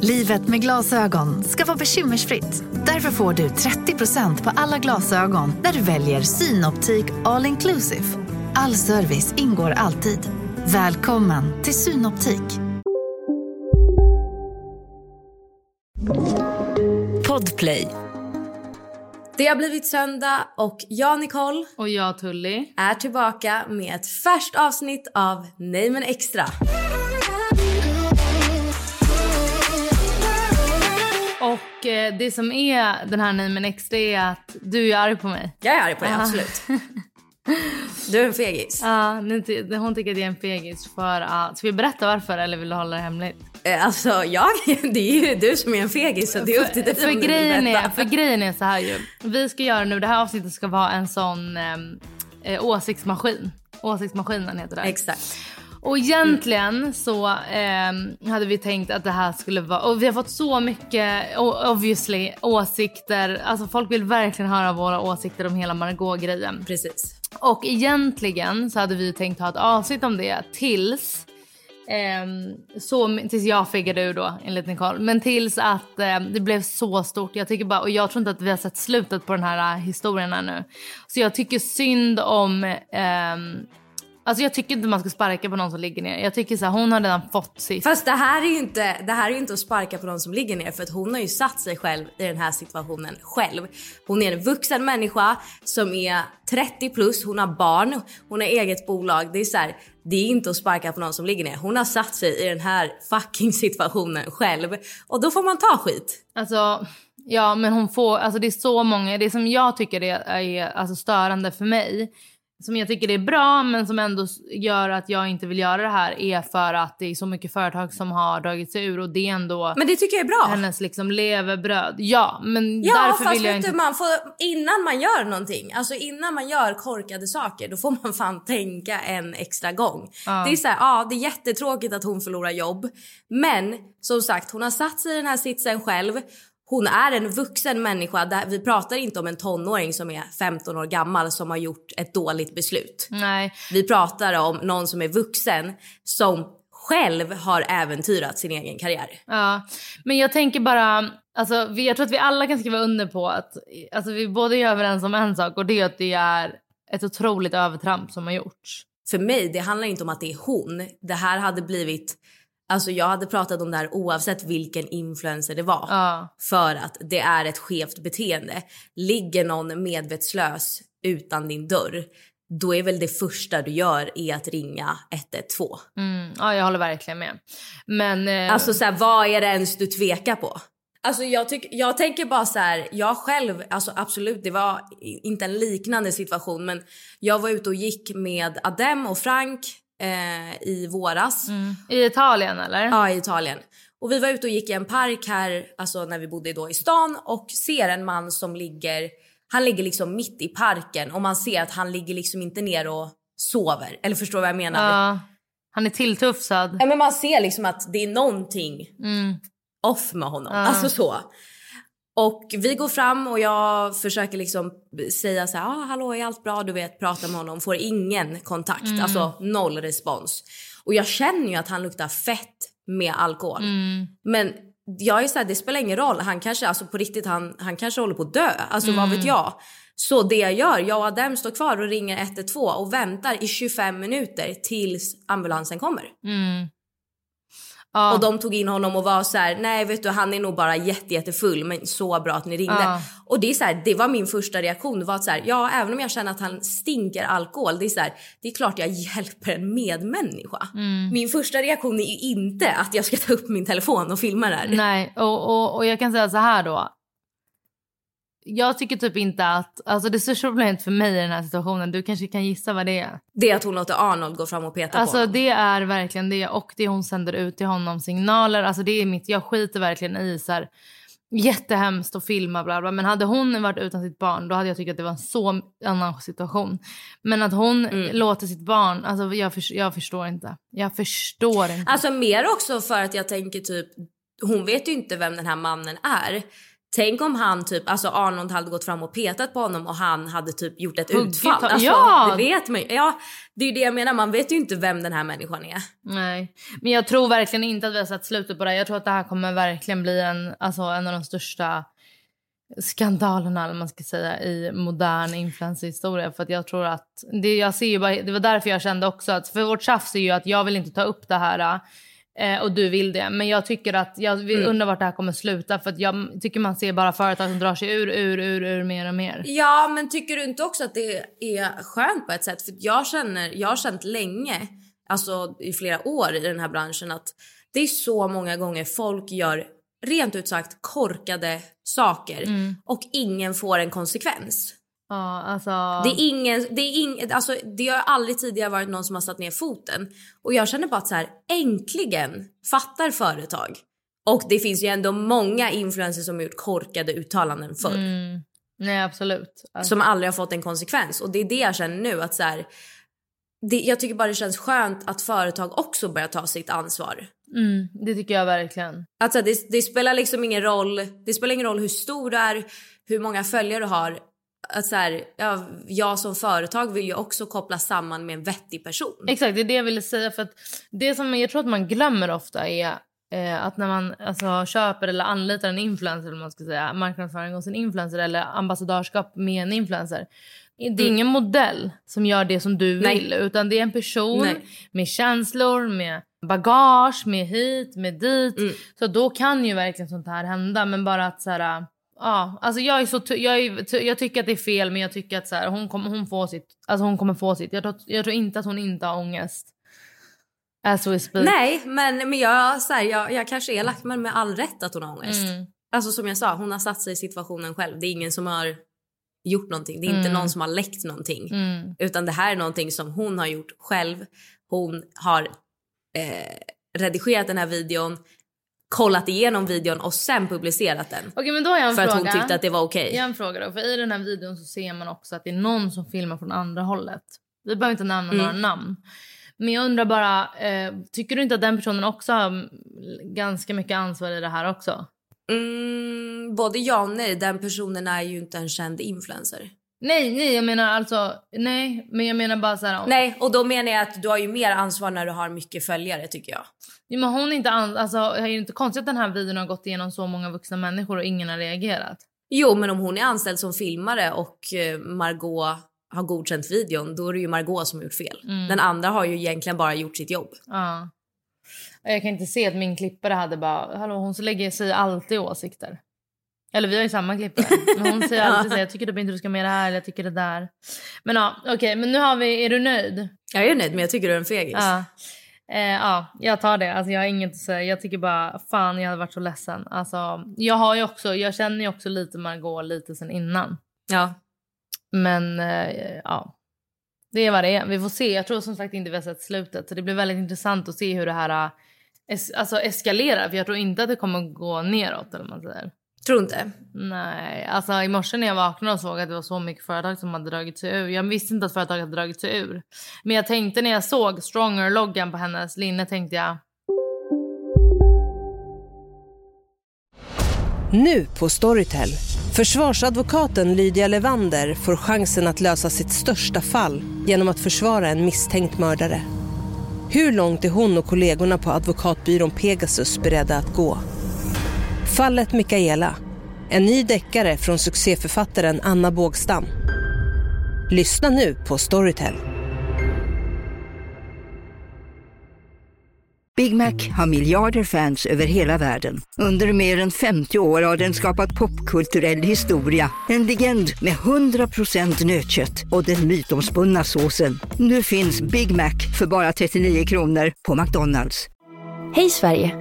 Livet med glasögon ska vara bekymmersfritt. Därför får du 30% på alla glasögon när du väljer Synoptik All Inclusive. All service ingår alltid. Välkommen till Synoptik. Podplay. Det har blivit söndag och jag, Nicole, och jag, Tully, är tillbaka med ett färskt avsnitt av Nej men extra. Och det som är den här Nej men extra är att du är arg på mig. Jag är arg på dig, absolut. Du är en fegis. Ja, hon tycker att jag är en fegis för att... Ska vi berätta varför eller vill du hålla det hemligt? Alltså, det är ju du som är en fegis, så det är upp till dig som grejen är. För grejen är så här ju. Vi ska göra nu, det här avsnittet ska vara en sån åsiktsmaskin. Åsiktsmaskinen heter det. Exakt. Och egentligen så hade vi tänkt att det här skulle vara... Och vi har fått så mycket, obviously, åsikter. Alltså folk vill verkligen höra våra åsikter om hela Margot-grejen. Precis. Och egentligen så hade vi tänkt ha ett avsnitt om det tills jag figgade ur då, enligt Nicole. Men tills att det blev så stort. Jag tycker bara, och jag tror inte att vi har sett slutet på den här historien här nu. Så jag tycker synd om... Alltså jag tycker inte man ska sparka på någon som ligger ner. Jag tycker så här, hon har redan fått sitt. Fast det här är ju inte att sparka på någon som ligger ner. För att hon har ju satt sig själv i den här situationen själv. Hon är en vuxen människa som är 30 plus. Hon har barn. Hon har eget bolag. Det är så här, det är inte att sparka på någon som ligger ner. Hon har satt sig i den här fucking situationen själv. Och då får man ta skit. Alltså... Ja, men hon får... Alltså det är så många... Det som jag tycker är alltså störande för mig... Som jag tycker det är bra men som ändå gör att jag inte vill göra det här är för att det är så mycket företag som har dragit sig ur och det ändå... Men det tycker jag är bra. Hennes liksom levebröd. Ja, men därför vill jag inte... Man får, innan man gör någonting, alltså innan man gör korkade saker, då får man fan tänka en extra gång. Det är så här, det är jättetråkigt att hon förlorar jobb. Men som sagt, hon har satt sig i den här sitsen själv. Hon är en vuxen människa. Där vi pratar inte om en tonåring som är 15 år gammal som har gjort ett dåligt beslut. Nej. Vi pratar om någon som är vuxen som själv har äventyrat sin egen karriär. Ja, men jag tänker bara... Alltså, jag tror att vi alla kan skriva under på att... Alltså, vi båda är överens om en sak och det är att det är ett otroligt övertramp som har gjorts. För mig, det handlar inte om att det är hon. Det här hade blivit... Alltså jag hade pratat om det här oavsett vilken influencer det var. För att det är ett skevt beteende. Ligger någon medvetslös utan din dörr, då är väl det första du gör är att ringa 112. Ja, jag håller verkligen med. Men, alltså så här, vad är det ens du tvekar på? Alltså jag tänker bara så här, jag själv, alltså absolut, det var inte en liknande situation. Men jag var ute och gick med Adem och Frank i våras. I Italien eller? Ja, i Italien. Och vi var ute och gick i en park här, alltså när vi bodde då i stan, och ser en man som ligger, han ligger liksom mitt i parken och man ser att han ligger liksom inte ner och sover. Eller förstår vad jag menar? Ja, han är tilltufsad. Ja, men man ser liksom att det är någonting off med honom. Ja. Alltså så. Och vi går fram och jag försöker liksom säga så här, hallå, är allt bra? Du vet, prata med honom. Får ingen kontakt, alltså noll respons. Och jag känner ju att han luktar fett med alkohol. Men jag är så här, det spelar ingen roll. Han kanske, alltså på riktigt, han kanske håller på att dö. Alltså vad vet jag? Så det jag gör, jag och Adam står kvar och ringer 112 och väntar i 25 minuter tills ambulansen kommer. Och de tog in honom och var så här, nej vet du, han är nog bara jättefull, men så bra att ni ringde. Och det är så här, det var min första reaktion, det var att så här, ja, även om jag känner att han stinker alkohol, det är så här, det är klart jag hjälper en medmänniska. Min första reaktion är ju inte att jag ska ta upp min telefon och filma det här. Nej, och jag kan säga så här då. Jag tycker typ inte att... Alltså det största problemet för mig i den här situationen, du kanske kan gissa vad det är. Det är att hon låter Arnold gå fram och peta på honom. Alltså det är verkligen det. Och det hon sänder ut till honom, signaler. Alltså det är mitt... Jag skiter verkligen i så här... jättehemskt att filma, bla bla. Men hade hon varit utan sitt barn, då hade jag tyckt att det var en så annan situation. Men att hon låter sitt barn, alltså jag förstår inte. Jag förstår inte. Alltså mer också för att jag tänker typ, hon vet ju inte vem den här mannen är. Tänk om han typ, alltså Arnold hade gått fram och petat på honom och han hade typ gjort ett utfall. Alltså, ja! Det vet man ju. Ja, det är ju det jag menar. Man vet ju inte vem den här människan är. Nej, men jag tror verkligen inte att vi har satt slutet på det. Jag tror att det här kommer verkligen bli en av de största skandalerna, eller man ska säga, i modern influencerhistoria. För att jag tror att, det jag ser ju bara, det var därför jag kände också att, för vårt tjafs är ju att jag vill inte ta upp det här. Och du vill det. Men jag tycker att jag undrar vart det här kommer sluta. För att jag tycker man ser bara företag som drar sig ur mer och mer. Ja, men tycker du inte också att det är skönt på ett sätt? För jag har känt länge, alltså i flera år i den här branschen, att det är så många gånger folk gör rent ut sagt korkade saker och ingen får en konsekvens. Ja, alltså... alltså det har aldrig tidigare varit någon som har satt ner foten. Och jag känner bara att så här, äntligen fattar företag. Och det finns ju ändå många influencers som har gjort korkade uttalanden förr. Nej, absolut. Alltså... som aldrig har fått en konsekvens. Och det är det jag känner nu, att så här, jag tycker bara det känns skönt att företag också börjar ta sitt ansvar. Det tycker jag verkligen. Alltså det spelar liksom ingen roll. Det spelar ingen roll hur stor du är, hur många följare du har. Att så här, jag som företag vill ju också koppla samman med en vettig person. Exakt, det är det jag ville säga. För att det som jag tror att man glömmer ofta är att när man alltså, köper eller anlitar en influencer, eller man ska säga marknadsföring hos en influencer eller ambassadörskap med en influencer, det är ingen modell som gör det som du vill, utan det är en person med känslor, med bagage, med hit, med dit. Så då kan ju verkligen sånt här hända. Men bara att så här... Ja, alltså jag är så jag tycker att det är fel, men jag tycker att så här, hon kommer få sitt. Jag tror inte att hon inte har ångest. Nej, men jag så här, jag kanske är elak, men med all rätt att hon har ångest. Alltså som jag sa, hon har satt sig i situationen själv. Det är ingen som har gjort någonting. Det är inte någon som har läckt någonting. Utan det här är någonting som hon har gjort själv. Hon har redigerat den här videon, kollat igenom videon och sen publicerat den. Okej, men då har jag en fråga. För att hon tyckte att det var okej. Jag har en fråga då, för i den här videon så ser man också att det är någon som filmar från andra hållet. Vi behöver inte nämna några namn. Men jag undrar bara, tycker du inte att den personen också har ganska mycket ansvar i det här också? Både ja och nej. Den personen är ju inte en känd influencer. Nej, jag menar alltså... Nej, men jag menar bara så här... Nej, och då menar jag att du har ju mer ansvar när du har mycket följare, tycker jag. Ja, men hon är inte... Alltså, det är ju inte konstigt att den här videon har gått igenom så många vuxna människor och ingen har reagerat. Jo, men om hon är anställd som filmare och Margot har godkänt videon, då är det ju Margot som har gjort fel. Den andra har ju egentligen bara gjort sitt jobb. Ja. Jag kan inte se att min klippare hade bara... Hallå, hon så lägger sig alltid åsikter. Eller vi har ju samma klippare. Men hon säger alltid så här, jag tycker typ inte du ska med det här, eller jag tycker det där. Men ja, okej, men nu har vi, är du nöjd? Jag är nöjd, men jag tycker du är en fegis. Ja, jag tar det. Alltså jag har inget att säga, jag tycker bara, fan jag hade varit så ledsen. Alltså, jag känner ju också lite Margot lite sen innan. Ja. Men ja, det är vad det är. Vi får se, jag tror som sagt inte vi har sett slutet. Så det blir väldigt intressant att se hur det här eskalerar. För jag tror inte att det kommer gå neråt, eller man säger. Tror inte. Nej, alltså i morse när jag vaknade och såg att det var så mycket företag som hade dragit sig ur. Jag visste inte att företag hade dragit sig ur. Men jag tänkte när jag såg Stronger-loggan på hennes linne, tänkte jag... Nu på Storytel. Försvarsadvokaten Lydia Levander får chansen att lösa sitt största fall genom att försvara en misstänkt mördare. Hur långt är hon och kollegorna på advokatbyrån Pegasus beredda att gå? Fallet Michaela, en ny deckare från succéförfattaren Anna Bågstam. Lyssna nu på Storytel. Big Mac har miljarder fans över hela världen. Under mer än 50 år har den skapat popkulturell historia. En legend med 100% nötkött och den mytomspunna såsen. Nu finns Big Mac för bara 39 kronor på McDonald's. Hej Sverige!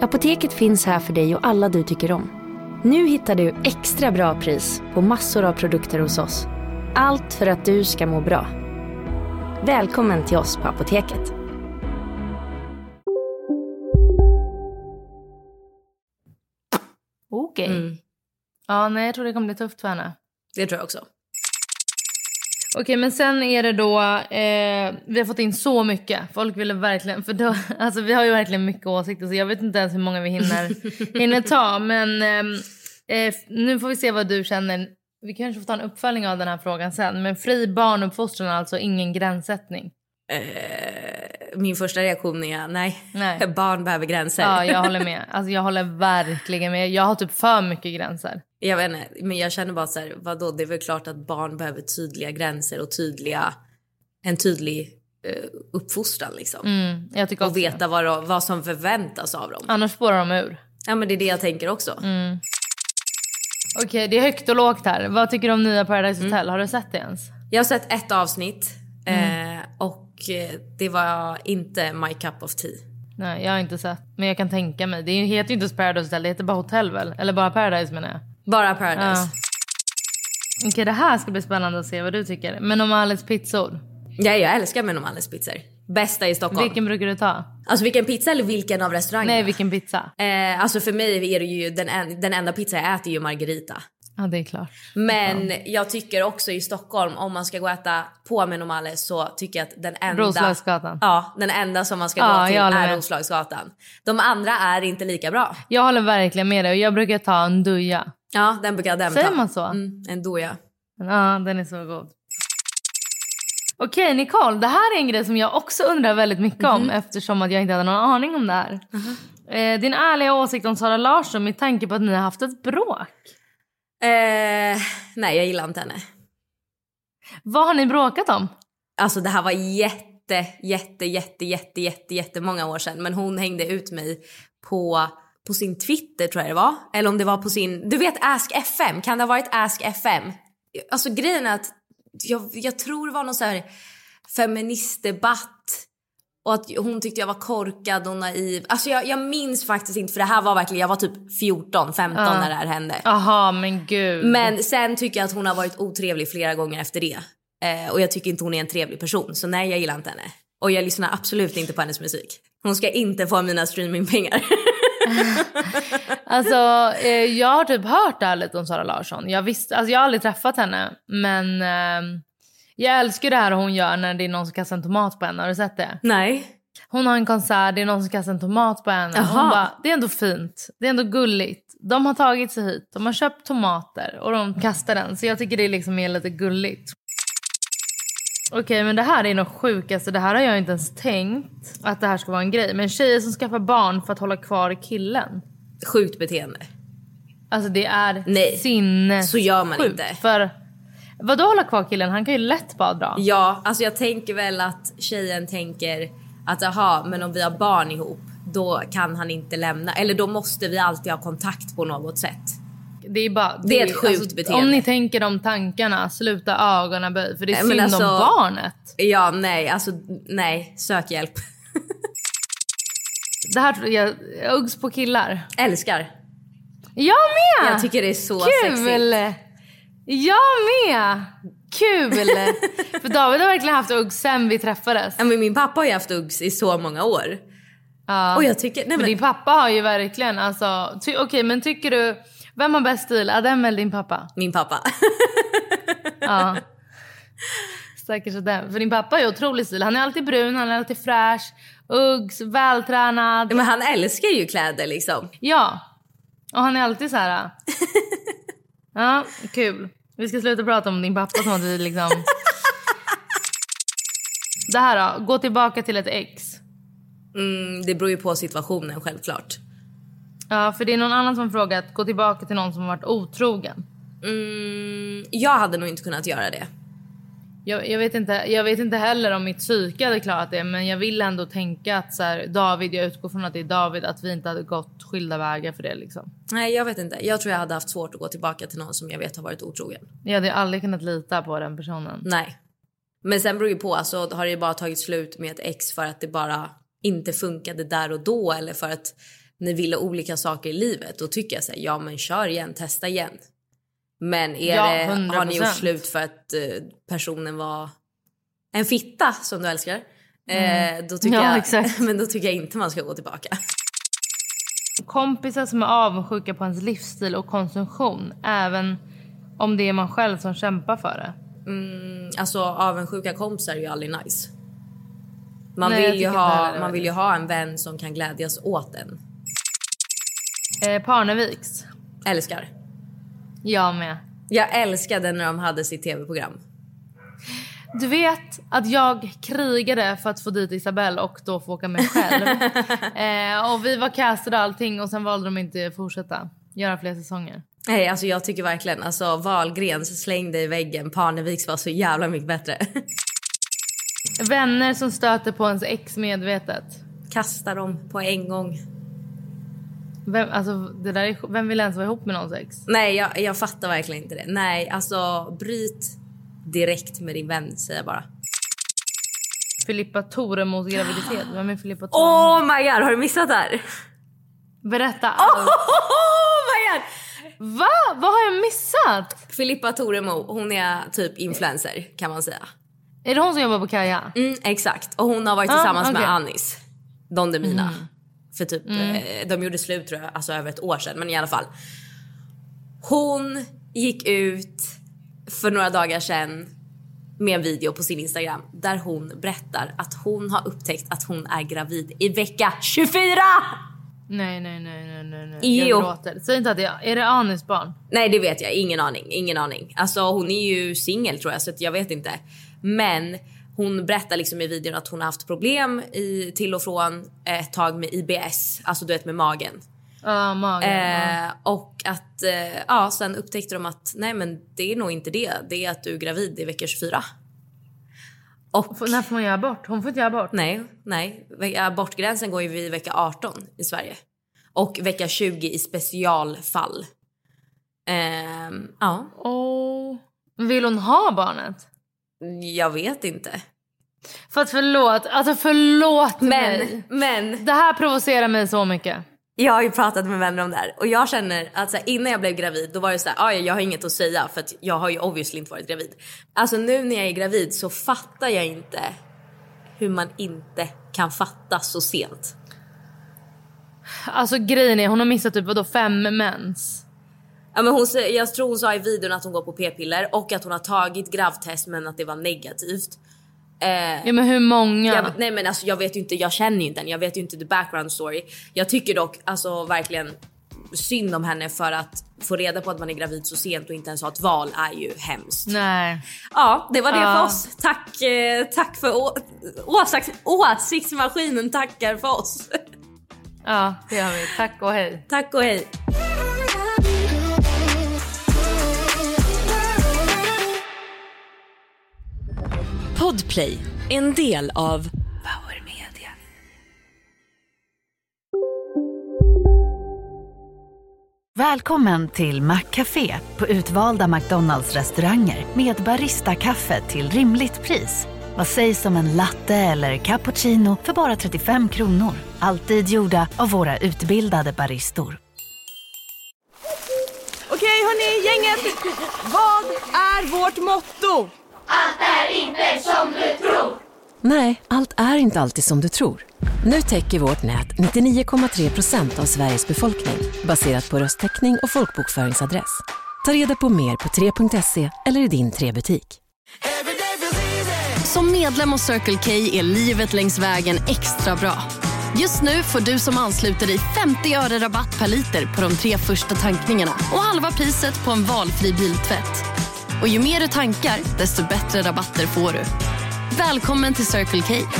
Apoteket finns här för dig och alla du tycker om. Nu hittar du extra bra pris på massor av produkter hos oss. Allt för att du ska må bra. Välkommen till oss på Apoteket. Okej. Okay. Mm. Ja, nej, jag tror det kommer bli tufft för henne. Det tror jag också. Okej, men sen är det då... vi har fått in så mycket. Folk ville verkligen... För då, alltså, vi har ju verkligen mycket åsikter. Så jag vet inte ens hur många vi hinner ta. Men nu får vi se vad du känner. Vi kanske får ta en uppföljning av den här frågan sen. Men fri barnuppfostran, alltså ingen gränssättning. Min första reaktion är nej. Barn behöver gränser. Ja, jag håller med. Alltså, jag håller verkligen med. Jag har typ för mycket gränser. Jag vet inte, men jag känner bara så här, vadå, det är väl klart att barn behöver tydliga gränser och en tydlig uppfostran liksom. Jag tycker också. Och veta vad som förväntas av dem. Annars spårar de ur. Ja, men det är det jag tänker också. Mm. Okej, det är högt och lågt här. Vad tycker du om nya Paradise Hotel? Har du sett det ens? Jag har sett ett avsnitt. Och det var inte my cup of tea. Nej, jag har inte sett. Men jag kan tänka mig. Det heter ju inte Paradise Hotel, det heter bara hotell väl? Eller bara Paradise menar jag. Bara Paradise. Ja. Okej, det här ska bli spännande att se vad du tycker. Menomales pizzor. Ja, jag älskar Menomales pizzor. Bästa i Stockholm. Vilken brukar du ta? Alltså vilken pizza eller vilken av restaurangerna? Nej, vilken pizza? Alltså för mig är det ju den enda pizza jag äter ju margarita. Ja, det är klart. Men jag tycker också i Stockholm, om man ska gå äta på Menomales, så tycker jag att den enda... Roslagsgatan. Ja, den enda som man ska gå till är Roslagsgatan. De andra är inte lika bra. Jag håller verkligen med dig. Och jag brukar ta en duja. Ja, den brukar jag ta. Säger man så? Mm, en duja. Ja, den är så god. Okej, Nicole, det här är en grej som jag också undrar väldigt mycket om, eftersom att jag inte hade någon aning om det här. Din ärliga åsikt om Zara Larsson med tanke på att ni har haft ett bråk. Nej, jag gillar inte henne. Vad har ni bråkat om? Alltså det här var jättemånga år sedan. Men hon hängde ut mig på sin Twitter, tror jag det var. Eller om det var på sin, du vet, AskFM. Kan det ha varit AskFM? Alltså grejen är att jag tror det var någon så här feministdebatt. Och att hon tyckte jag var korkad och naiv. Alltså jag minns faktiskt inte. För det här var verkligen, jag var typ 14-15 när det här hände. Aha, men gud. Men sen tycker jag att hon har varit otrevlig flera gånger efter det. Och jag tycker inte hon är en trevlig person. Så nej, jag gillar inte henne. Och jag lyssnar absolut inte på hennes musik. Hon ska inte få mina streamingpengar. Alltså jag har typ hört ärligt om Zara Larsson. Jag har aldrig träffat henne. Men... jag älskar det här hon gör när det är någon som kastar en tomat på henne. Har du sett det? Nej. Hon har en konsert, det är någon som kastar en tomat på henne. Hon bara, det är ändå fint. Det är ändå gulligt. De har tagit sig hit. De har köpt tomater och de kastar den. Så jag tycker det liksom är lite gulligt. Okej, men det här är nog sjukt. Alltså, det här har jag inte ens tänkt att det här ska vara en grej. Men tjejer som skaffar barn för att hålla kvar killen. Sjukt beteende. Alltså det är sinnessjukt. Så gör man inte. För... vadå hålla kvar killen? Han kan ju lätt bara dra. Ja, alltså jag tänker väl att tjejen tänker att men om vi har barn ihop, då kan han inte lämna. Eller då måste vi alltid ha kontakt på något sätt. Det är bara... det är ett sjukt beteende. Om ni tänker de tankarna, sluta ögonen böj. För det är synd om barnet. Ja, nej, sök hjälp. Det här tror jag, uggs på killar. Älskar. Jag med! Jag tycker det är så sexigt. Jag med! Kul! För David har verkligen haft uggs sen vi träffades. Ja, men min pappa har ju haft uggs i så många år. Ja. Och jag tycker... men din pappa har ju verkligen... alltså, okej, men tycker du... vem har bäst stil? Adem eller din pappa? Min pappa. Ja. Säkert Adem. För din pappa är otrolig stil. Han är alltid brun, han är alltid fräsch. Uggs, vältränad. Ja, men han älskar ju kläder liksom. Ja. Och han är alltid så här... ja, kul. Vi ska sluta prata om din pappa som att vi liksom... det här då, gå tillbaka till ett ex. Det beror ju på situationen, självklart. Ja, för det är någon annan som frågat, gå tillbaka till någon som har varit otrogen. Jag hade nog inte kunnat göra det. Jag vet inte heller om mitt psyke hade klarat det. Men jag vill ändå tänka att så här, David, jag utgår från att det är David, att vi inte hade gått skilda vägar för det liksom. Nej, jag vet inte, jag tror jag hade haft svårt att gå tillbaka till någon som jag vet har varit otrogen. Jag hade aldrig kunnat lita på den personen. Nej, men sen beror ju på, alltså, har det bara tagit slut med ett ex för att det bara inte funkade där och då, eller för att ni vill ha olika saker i livet, då tycker jag så här, ja men kör igen, testa igen. Men är det, har ni gjort slut för att personen var en fitta som du älskar, då tycker jag, men då tycker jag inte man ska gå tillbaka. Kompisar som är avundsjuka på ens livsstil och konsumtion, även om det är man själv som kämpar för det. Alltså avundsjuka kompisar är ju aldrig nice. Man vill ju ha en vän som kan glädjas åt en. Parneviks. Älskar. Jag med. Jag älskade när de hade sitt tv-program. Du vet att jag krigade för att få dit Isabelle och då få åka med själv. Och vi var castade och allting och sen valde de inte fortsätta göra fler säsonger. Nej, alltså jag tycker verkligen, alltså Wahlgren slängde i väggen, Parneviks var så jävla mycket bättre. Vänner som stöter på ens ex medvetet. Kastar dem på en gång. Vem vill ens vara ihop med någons ex? Nej, jag fattar verkligen inte det. Nej, alltså bryt direkt med din vän, säger jag bara. Filippa Toremos graviditet. Vem är Filippa Toremo? Oh my god, har du missat det här? Berätta allt. Oh my god! Va? Vad har jag missat? Filippa Toremo, hon är typ influencer kan man säga. Är det hon som jobbar på Kaja? Mm, exakt. Och hon har varit tillsammans med Anis Don Demina. För typ, de gjorde slut tror jag, alltså över ett år sedan. Men i alla fall, hon gick ut för några dagar sedan med en video på sin Instagram där hon berättar att hon har upptäckt att hon är gravid i vecka 24! Nej. Jag gråter. Säg inte att är det Anis barn? Nej, det vet jag. Ingen aning. Alltså hon är ju singel tror jag, så jag vet inte. Men hon berättar liksom i videon att hon har haft problem till och från ett tag med IBS. Alltså du vet, med magen. Ja, magen. Och att sen upptäckte de att nej men det är nog inte det. Det är att du är gravid i vecka 24. Och när får man göra bort? Hon får inte göra bort. Nej. Abortgränsen går ju vid vecka 18 i Sverige. Och vecka 20 i specialfall. Vill hon ha barnet? Jag vet inte. Förlåt mig. Men det här provocerar mig så mycket. Jag har ju pratat med vänner om det här. Och jag känner att så här, innan jag blev gravid, då var det så här, jag har inget att säga, för att jag har ju obviously inte varit gravid. Alltså nu när jag är gravid så fattar jag inte hur man inte kan fatta så sent. Alltså grejen är, hon har missat typ vadå 5 mens. Ja, men jag tror hon sa i videon att hon går på p-piller och att hon har tagit gravtest men att det var negativt. Ja, men hur många? Nej men alltså jag vet ju inte, jag känner ju inte den. Jag vet ju inte the background story. Jag tycker dock alltså verkligen synd om henne, för att få reda på att man är gravid så sent och inte ens ha ett val är ju hemskt. Nej. Ja, det var det för oss. Tack för Åsiktsmaskinen tackar för oss. Ja, det gör vi. Tack och hej. Tack och hej. Podplay, en del av Power Media. Välkommen till Maccafé på utvalda McDonald's restauranger med barista-kaffe till rimligt pris. Vad sägs om en latte eller cappuccino för bara 35 kronor? Alltid gjorda av våra utbildade baristor. Okej hörni, gänget, vad är vårt motto? Allt är inte som du tror. Nej, allt är inte alltid som du tror. Nu täcker vårt nät 99,3% av Sveriges befolkning baserat på röstteckning och folkbokföringsadress. Ta reda på mer på 3.se eller i din 3-butik. Som medlem hos Circle K är livet längs vägen extra bra. Just nu får du som ansluter dig 50 öre rabatt per liter på de 3 första tankningarna och halva priset på en valfri biltvätt. Och ju mer du tankar, desto bättre rabatter får du. Välkommen till Circle K.